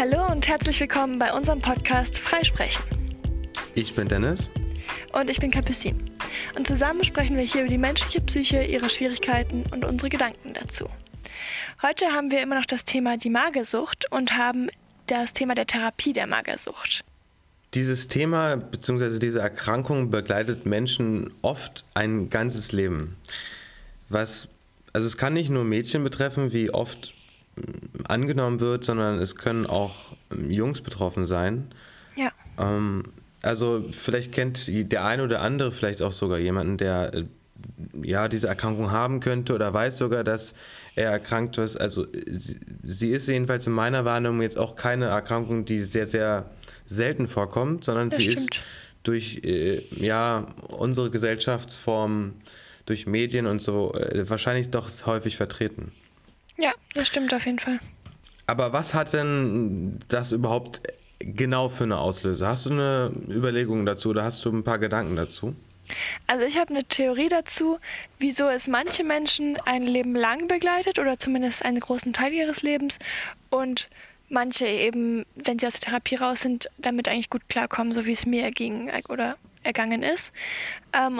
Hallo und herzlich willkommen bei unserem Podcast Freisprechen. Ich bin Dennis. Und ich bin Capucine. Und zusammen sprechen wir hier über die menschliche Psyche, ihre Schwierigkeiten und unsere Gedanken dazu. Heute haben wir immer noch das Thema die Magersucht und haben das Thema der Therapie der Magersucht. Dieses Thema bzw. diese Erkrankung begleitet Menschen oft ein ganzes Leben. Also es kann nicht nur Mädchen betreffen, wie oft angenommen wird, sondern es können auch Jungs betroffen sein. Ja. Also vielleicht kennt der eine oder andere vielleicht auch sogar jemanden, der ja diese Erkrankung haben könnte oder weiß sogar, dass er erkrankt ist. Also sie ist jedenfalls in meiner Wahrnehmung jetzt auch keine Erkrankung, die sehr, sehr selten vorkommt, sondern sie ist durch unsere Gesellschaftsform, durch Medien und so wahrscheinlich doch häufig vertreten. Ja, das stimmt auf jeden Fall. Aber was hat denn das überhaupt genau für eine Auslöser? Hast du eine Überlegung dazu oder hast du ein paar Gedanken dazu? Also ich habe eine Theorie dazu, wieso es manche Menschen ein Leben lang begleitet oder zumindest einen großen Teil ihres Lebens und manche eben, wenn sie aus der Therapie raus sind, damit eigentlich gut klarkommen, so wie es mir erging oder ergangen ist.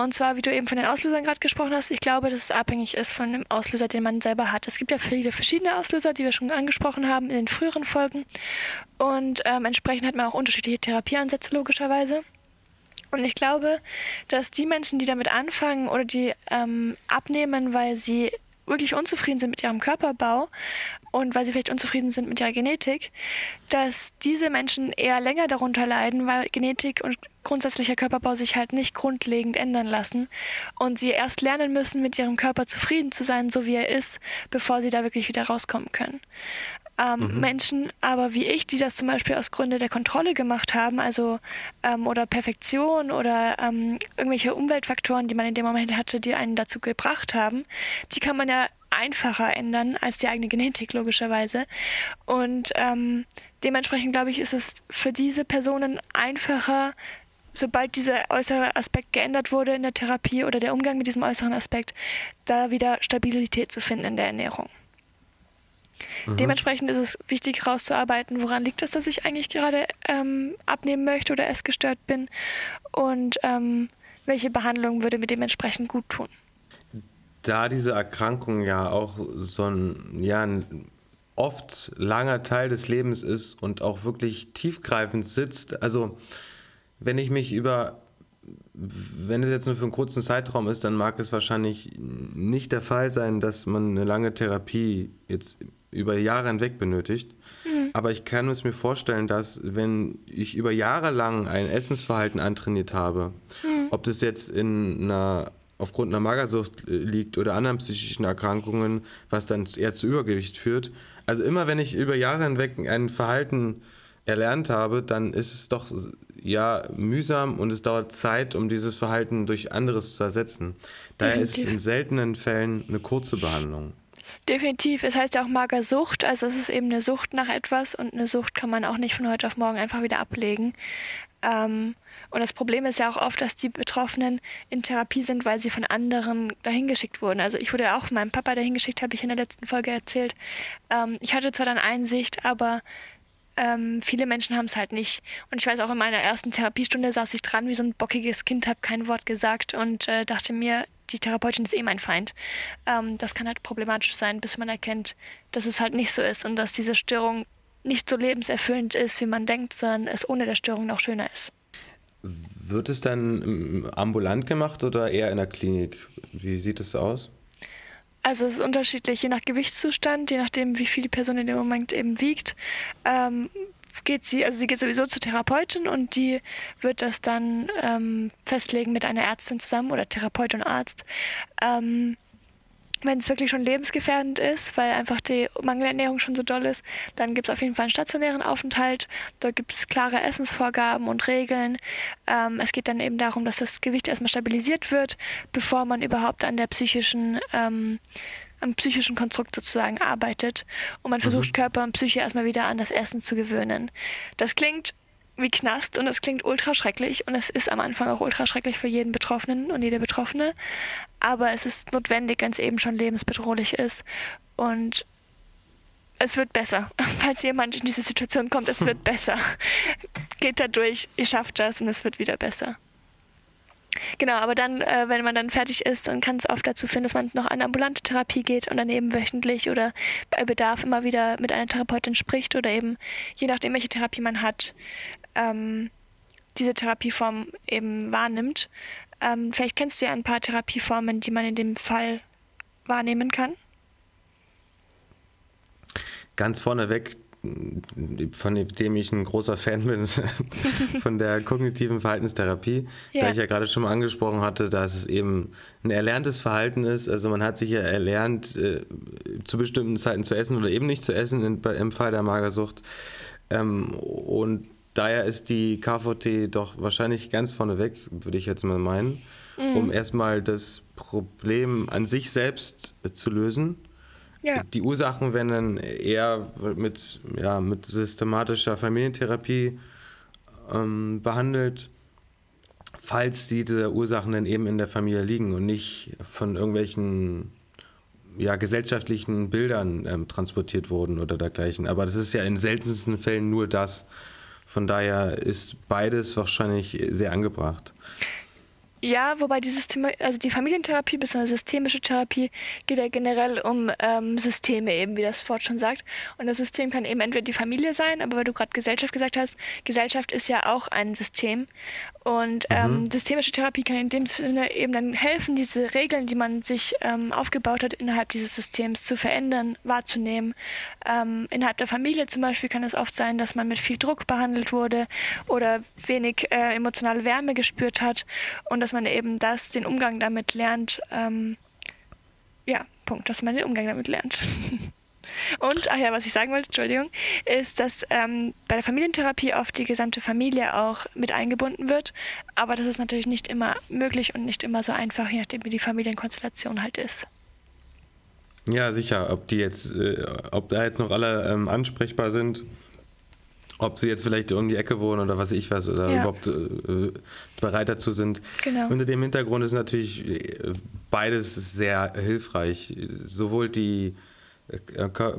Und zwar, wie du eben von den Auslösern gerade gesprochen hast, ich glaube, dass es abhängig ist von dem Auslöser, den man selber hat. Es gibt ja viele verschiedene Auslöser, die wir schon angesprochen haben in den früheren Folgen. Und entsprechend hat man auch unterschiedliche Therapieansätze logischerweise. Und ich glaube, dass die Menschen, die damit anfangen oder die abnehmen, weil sie wirklich unzufrieden sind mit ihrem Körperbau und weil sie vielleicht unzufrieden sind mit ihrer Genetik, dass diese Menschen eher länger darunter leiden, weil Genetik und grundsätzlicher Körperbau sich halt nicht grundlegend ändern lassen und sie erst lernen müssen, mit ihrem Körper zufrieden zu sein, so wie er ist, bevor sie da wirklich wieder rauskommen können. Menschen aber wie ich, die das zum Beispiel aus Gründen der Kontrolle gemacht haben, also oder Perfektion oder irgendwelche Umweltfaktoren, die man in dem Moment hatte, die einen dazu gebracht haben, die kann man ja einfacher ändern als die eigene Genetik logischerweise. Und dementsprechend, glaube ich, ist es für diese Personen einfacher, sobald dieser äußere Aspekt geändert wurde in der Therapie oder der Umgang mit diesem äußeren Aspekt, da wieder Stabilität zu finden in der Ernährung. Dementsprechend ist es wichtig, rauszuarbeiten, woran liegt es, dass ich eigentlich gerade abnehmen möchte oder essgestört bin und welche Behandlung würde mir dementsprechend gut tun. Da diese Erkrankung ja auch so ein oft langer Teil des Lebens ist und auch wirklich tiefgreifend sitzt, also wenn es jetzt nur für einen kurzen Zeitraum ist, dann mag es wahrscheinlich nicht der Fall sein, dass man eine lange Therapie jetzt über Jahre hinweg benötigt. Mhm. Aber ich kann es mir vorstellen, dass wenn ich über Jahre lang ein Essensverhalten antrainiert habe, ob das jetzt aufgrund einer Magersucht liegt oder anderen psychischen Erkrankungen, was dann eher zu Übergewicht führt. Also immer wenn ich über Jahre hinweg ein Verhalten erlernt habe, dann ist es doch mühsam und es dauert Zeit, um dieses Verhalten durch anderes zu ersetzen. Daher Definitiv. Ist es in seltenen Fällen eine kurze Behandlung. Definitiv. Es heißt ja auch Magersucht, also es ist eben eine Sucht nach etwas und eine Sucht kann man auch nicht von heute auf morgen einfach wieder ablegen. Und das Problem ist ja auch oft, dass die Betroffenen in Therapie sind, weil sie von anderen dahin geschickt wurden. Also ich wurde ja auch von meinem Papa dahin geschickt, habe ich in der letzten Folge erzählt. Ich hatte zwar dann Einsicht, aber viele Menschen haben es halt nicht. Und ich weiß auch, in meiner ersten Therapiestunde saß ich dran wie so ein bockiges Kind, habe kein Wort gesagt und dachte mir, die Therapeutin ist eh mein Feind. Das kann halt problematisch sein, bis man erkennt, dass es halt nicht so ist und dass diese Störung nicht so lebenserfüllend ist, wie man denkt, sondern es ohne der Störung noch schöner ist. Wird es dann ambulant gemacht oder eher in der Klinik? Wie sieht es aus? Also es ist unterschiedlich, je nach Gewichtszustand, je nachdem, wie viel die Person in dem Moment eben wiegt, geht sie sowieso zur Therapeutin und die wird das dann festlegen mit einer Ärztin zusammen oder Therapeut und Arzt. Wenn es wirklich schon lebensgefährdend ist, weil einfach die Mangelernährung schon so doll ist, dann gibt es auf jeden Fall einen stationären Aufenthalt. Dort gibt es klare Essensvorgaben und Regeln. Es geht dann eben darum, dass das Gewicht erstmal stabilisiert wird, bevor man überhaupt an der am psychischen Konstrukt sozusagen arbeitet. Und man versucht Körper und Psyche erstmal wieder an das Essen zu gewöhnen. Das klingt wie Knast und es klingt ultra schrecklich und es ist am Anfang auch ultra schrecklich für jeden Betroffenen und jede Betroffene, aber es ist notwendig, wenn es eben schon lebensbedrohlich ist und es wird besser, falls jemand in diese Situation kommt, es wird besser. Geht da durch, ihr schafft das und es wird wieder besser. Genau, aber dann, wenn man dann fertig ist, dann kann es oft dazu führen, dass man noch an ambulante Therapie geht und dann eben wöchentlich oder bei Bedarf immer wieder mit einer Therapeutin spricht oder eben, je nachdem, welche Therapie man hat, diese Therapieform eben wahrnimmt. Vielleicht kennst du ja ein paar Therapieformen, die man in dem Fall wahrnehmen kann. Ganz vorneweg, von dem ich ein großer Fan bin, von der kognitiven Verhaltenstherapie, ja. Da ich ja gerade schon mal angesprochen hatte, dass es eben ein erlerntes Verhalten ist. Also man hat sich ja erlernt, zu bestimmten Zeiten zu essen oder eben nicht zu essen im Fall der Magersucht. Und daher ist die KVT doch wahrscheinlich ganz vorneweg, würde ich jetzt mal meinen, um erstmal das Problem an sich selbst zu lösen. Ja. Die Ursachen werden dann eher mit systematischer Familientherapie behandelt, falls diese Ursachen dann eben in der Familie liegen und nicht von irgendwelchen gesellschaftlichen Bildern transportiert wurden oder dergleichen. Aber das ist ja in seltensten Fällen nur das. Von daher ist beides wahrscheinlich sehr angebracht. Ja, wobei die Familientherapie bzw. systemische Therapie geht ja generell um Systeme eben, wie das Wort schon sagt. Und das System kann eben entweder die Familie sein, aber weil du gerade Gesellschaft gesagt hast, Gesellschaft ist ja auch ein System. Und systemische Therapie kann in dem Sinne eben dann helfen, diese Regeln, die man sich aufgebaut hat, innerhalb dieses Systems zu verändern, wahrzunehmen. Innerhalb der Familie zum Beispiel kann es oft sein, dass man mit viel Druck behandelt wurde oder wenig emotionale Wärme gespürt hat und dass man eben den Umgang damit lernt. Dass man den Umgang damit lernt. Und, was ich sagen wollte, Entschuldigung, ist, dass bei der Familientherapie oft die gesamte Familie auch mit eingebunden wird. Aber das ist natürlich nicht immer möglich und nicht immer so einfach, je nachdem, wie die Familienkonstellation halt ist. Ja, sicher. Ob da jetzt noch alle ansprechbar sind, ob sie jetzt vielleicht um die Ecke wohnen oder was weiß ich was oder überhaupt bereit dazu sind. Genau. Unter dem Hintergrund ist natürlich beides sehr hilfreich. Sowohl die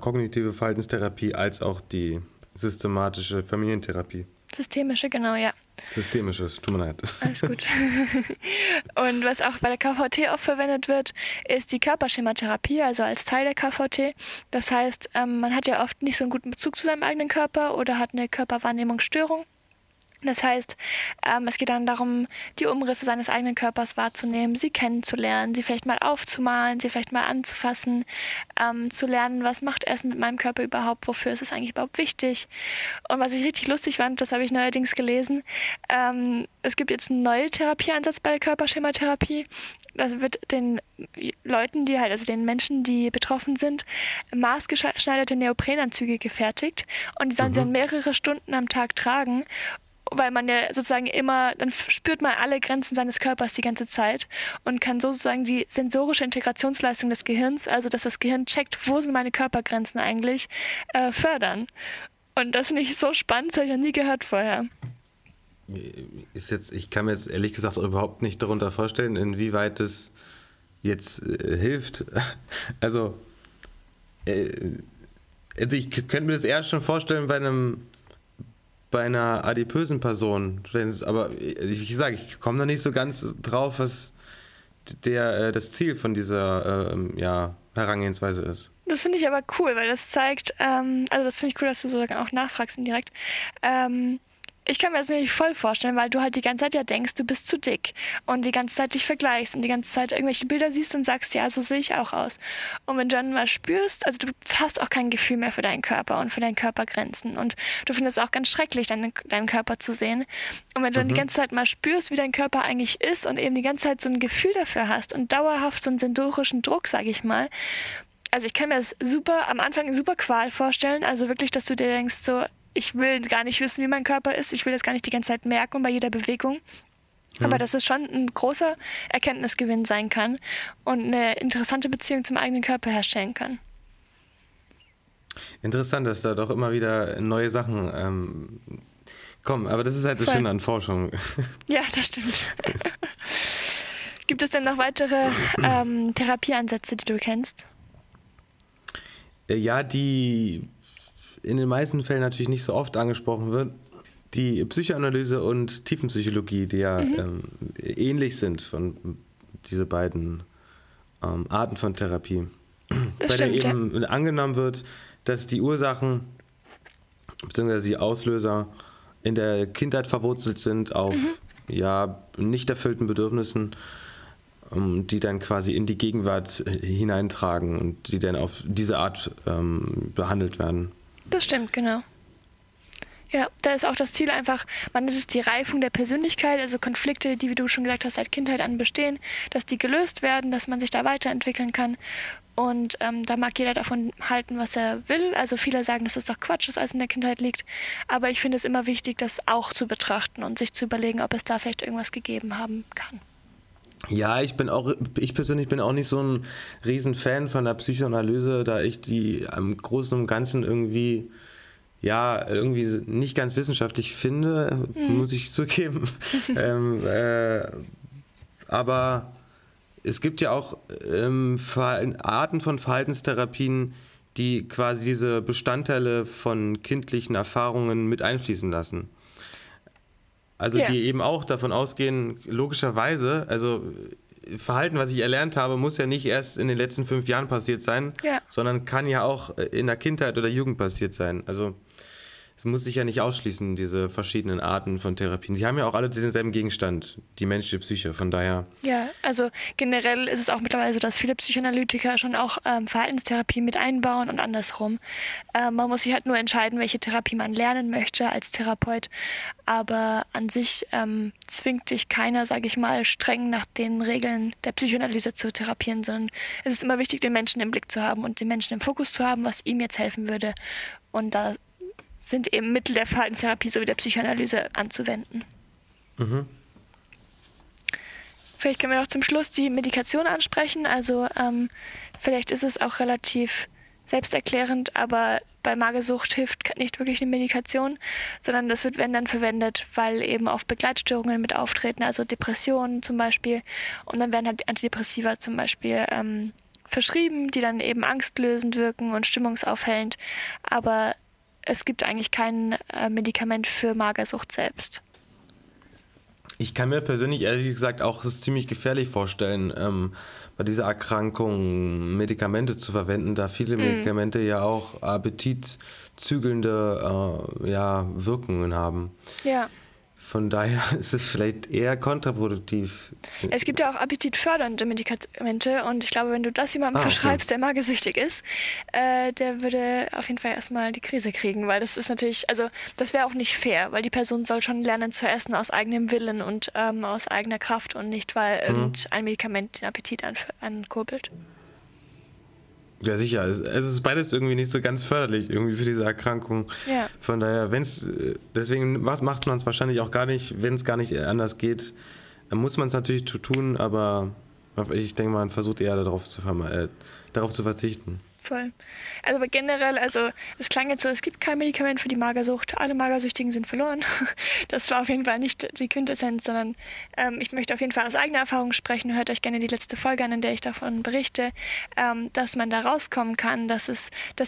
kognitive Verhaltenstherapie als auch die systematische Familientherapie. Systemische, genau, ja. Systemisches, tut mir leid. Alles gut. Und was auch bei der KVT oft verwendet wird, ist die Körperschematherapie, also als Teil der KVT. Das heißt, man hat ja oft nicht so einen guten Bezug zu seinem eigenen Körper oder hat eine Körperwahrnehmungsstörung. Das heißt, es geht dann darum, die Umrisse seines eigenen Körpers wahrzunehmen, sie kennenzulernen, sie vielleicht mal aufzumalen, sie vielleicht mal anzufassen, zu lernen, was macht Essen mit meinem Körper überhaupt, wofür ist es eigentlich überhaupt wichtig. Und was ich richtig lustig fand, das habe ich neuerdings gelesen, es gibt jetzt einen neuen Therapieansatz bei der Körperschematherapie. Das wird den Leuten, den Menschen, die betroffen sind, maßgeschneiderte Neoprenanzüge gefertigt und die sollen sie dann mehrere Stunden am Tag tragen, weil man ja sozusagen immer, dann spürt man alle Grenzen seines Körpers die ganze Zeit und kann sozusagen die sensorische Integrationsleistung des Gehirns, also dass das Gehirn checkt, wo sind meine Körpergrenzen eigentlich, fördern. Und das finde ich so spannend, das habe ich noch nie gehört vorher. Ich kann mir jetzt ehrlich gesagt überhaupt nicht darunter vorstellen, inwieweit das jetzt hilft. Also, ich könnte mir das eher schon vorstellen bei einer adipösen Person, aber ich komme da nicht so ganz drauf, was das Ziel von dieser Herangehensweise ist. Das finde ich aber cool, weil das zeigt, das finde ich cool, dass du sozusagen auch nachfragst indirekt. Ich kann mir das nämlich voll vorstellen, weil du halt die ganze Zeit ja denkst, du bist zu dick und die ganze Zeit dich vergleichst und die ganze Zeit irgendwelche Bilder siehst und sagst, ja, so sehe ich auch aus. Und wenn du dann mal spürst, also du hast auch kein Gefühl mehr für deinen Körper und für deine Körpergrenzen und du findest es auch ganz schrecklich, deinen Körper zu sehen. Und wenn du dann die ganze Zeit mal spürst, wie dein Körper eigentlich ist und eben die ganze Zeit so ein Gefühl dafür hast und dauerhaft so einen sensorischen Druck, sage ich mal, also ich kann mir das am Anfang super Qual vorstellen, also wirklich, dass du dir denkst so, ich will gar nicht wissen, wie mein Körper ist. Ich will das gar nicht die ganze Zeit merken bei jeder Bewegung. Ja. Aber dass es schon ein großer Erkenntnisgewinn sein kann und eine interessante Beziehung zum eigenen Körper herstellen kann. Interessant, dass da doch immer wieder neue Sachen kommen. Aber das ist halt das Schöne an Forschung. Ja, das stimmt. Gibt es denn noch weitere Therapieansätze, die du kennst? Ja, die in den meisten Fällen natürlich nicht so oft angesprochen wird, die Psychoanalyse und Tiefenpsychologie, die ja ähnlich sind von diese beiden Arten von Therapie. Das stimmt, bei der eben angenommen wird, dass die Ursachen bzw. die Auslöser in der Kindheit verwurzelt sind auf nicht erfüllten Bedürfnissen, die dann quasi in die Gegenwart hineintragen und die dann auf diese Art behandelt werden. Das stimmt, genau. Ja, da ist auch das Ziel einfach, man nennt es die Reifung der Persönlichkeit, also Konflikte, die, wie du schon gesagt hast, seit Kindheit an bestehen, dass die gelöst werden, dass man sich da weiterentwickeln kann. Und da mag jeder davon halten, was er will. Also viele sagen, das ist doch Quatsch, dass alles in der Kindheit liegt. Aber ich finde es immer wichtig, das auch zu betrachten und sich zu überlegen, ob es da vielleicht irgendwas gegeben haben kann. Ja, ich persönlich bin auch nicht so ein Riesenfan von der Psychoanalyse, da ich die im Großen und Ganzen irgendwie nicht ganz wissenschaftlich finde, muss ich zugeben. Aber es gibt ja auch Arten von Verhaltenstherapien, die quasi diese Bestandteile von kindlichen Erfahrungen mit einfließen lassen. Also die eben auch davon ausgehen, logischerweise, also Verhalten, was ich erlernt habe, muss ja nicht erst in den letzten 5 Jahren passiert sein, sondern kann ja auch in der Kindheit oder Jugend passiert sein. Also es muss sich ja nicht ausschließen, diese verschiedenen Arten von Therapien. Sie haben ja auch alle denselben Gegenstand, die menschliche Psyche, von daher. Ja, also generell ist es auch mittlerweile so, dass viele Psychoanalytiker schon auch Verhaltenstherapie mit einbauen und andersrum. Man muss sich halt nur entscheiden, welche Therapie man lernen möchte als Therapeut. Aber an sich zwingt dich keiner, sage ich mal, streng nach den Regeln der Psychoanalyse zu therapieren, sondern es ist immer wichtig, den Menschen im Blick zu haben und den Menschen im Fokus zu haben, was ihm jetzt helfen würde. Und da sind eben Mittel der Verhaltenstherapie sowie der Psychoanalyse anzuwenden. Mhm. Vielleicht können wir noch zum Schluss die Medikation ansprechen. Also vielleicht ist es auch relativ selbsterklärend, aber bei Magersucht hilft nicht wirklich eine Medikation, sondern das wird, wenn dann, verwendet, weil eben oft Begleitstörungen mit auftreten, also Depressionen zum Beispiel. Und dann werden halt Antidepressiva zum Beispiel verschrieben, die dann eben angstlösend wirken und stimmungsaufhellend. Aber es gibt eigentlich kein Medikament für Magersucht selbst. Ich kann mir persönlich ehrlich gesagt auch es ziemlich gefährlich vorstellen, bei dieser Erkrankung Medikamente zu verwenden, da viele Medikamente ja auch appetitzügelnde Wirkungen haben. Ja. Von daher ist es vielleicht eher kontraproduktiv. Es gibt ja auch appetitfördernde Medikamente und ich glaube, wenn du das jemandem verschreibst, der magersüchtig ist, der würde auf jeden Fall erstmal die Krise kriegen, weil das ist natürlich, also das wäre auch nicht fair, weil die Person soll schon lernen zu essen aus eigenem Willen und aus eigener Kraft und nicht, weil irgendein Medikament den Appetit ankurbelt. Ja, sicher. Es ist beides irgendwie nicht so ganz förderlich irgendwie für diese Erkrankung. Ja. Von daher, deswegen macht man es wahrscheinlich auch gar nicht, wenn es gar nicht anders geht, muss man es natürlich tun, aber ich denke mal, man versucht eher darauf zu verzichten. Voll. Also generell, es klang jetzt so, es gibt kein Medikament für die Magersucht, alle Magersüchtigen sind verloren. Das war auf jeden Fall nicht die Quintessenz, sondern ich möchte auf jeden Fall aus eigener Erfahrung sprechen. Hört euch gerne die letzte Folge an, in der ich davon berichte, dass man da rauskommen kann, dass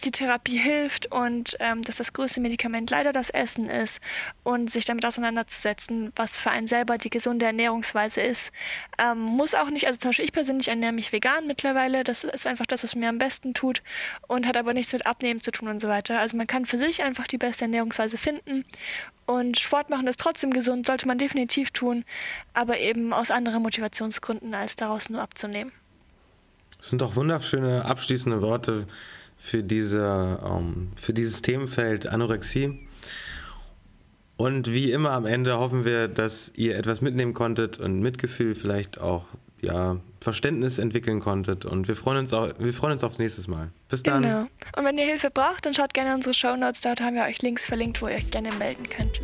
die Therapie hilft und dass das größte Medikament leider das Essen ist und sich damit auseinanderzusetzen, was für einen selber die gesunde Ernährungsweise ist. Muss auch nicht, also zum Beispiel ich persönlich ernähre mich vegan mittlerweile, das ist einfach das, was mir am besten tut. Und hat aber nichts mit Abnehmen zu tun und so weiter. Also man kann für sich einfach die beste Ernährungsweise finden. Und Sport machen ist trotzdem gesund, sollte man definitiv tun, aber eben aus anderen Motivationsgründen, als daraus nur abzunehmen. Das sind doch wunderschöne abschließende Worte für dieses Themenfeld Anorexie. Und wie immer am Ende hoffen wir, dass ihr etwas mitnehmen konntet und Mitgefühl vielleicht auch Verständnis entwickeln konntet und wir freuen uns aufs nächste Mal. Bis dann. Genau. Und wenn ihr Hilfe braucht, dann schaut gerne unsere Shownotes, dort haben wir euch Links verlinkt, wo ihr euch gerne melden könnt.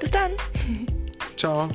Bis dann. Ciao.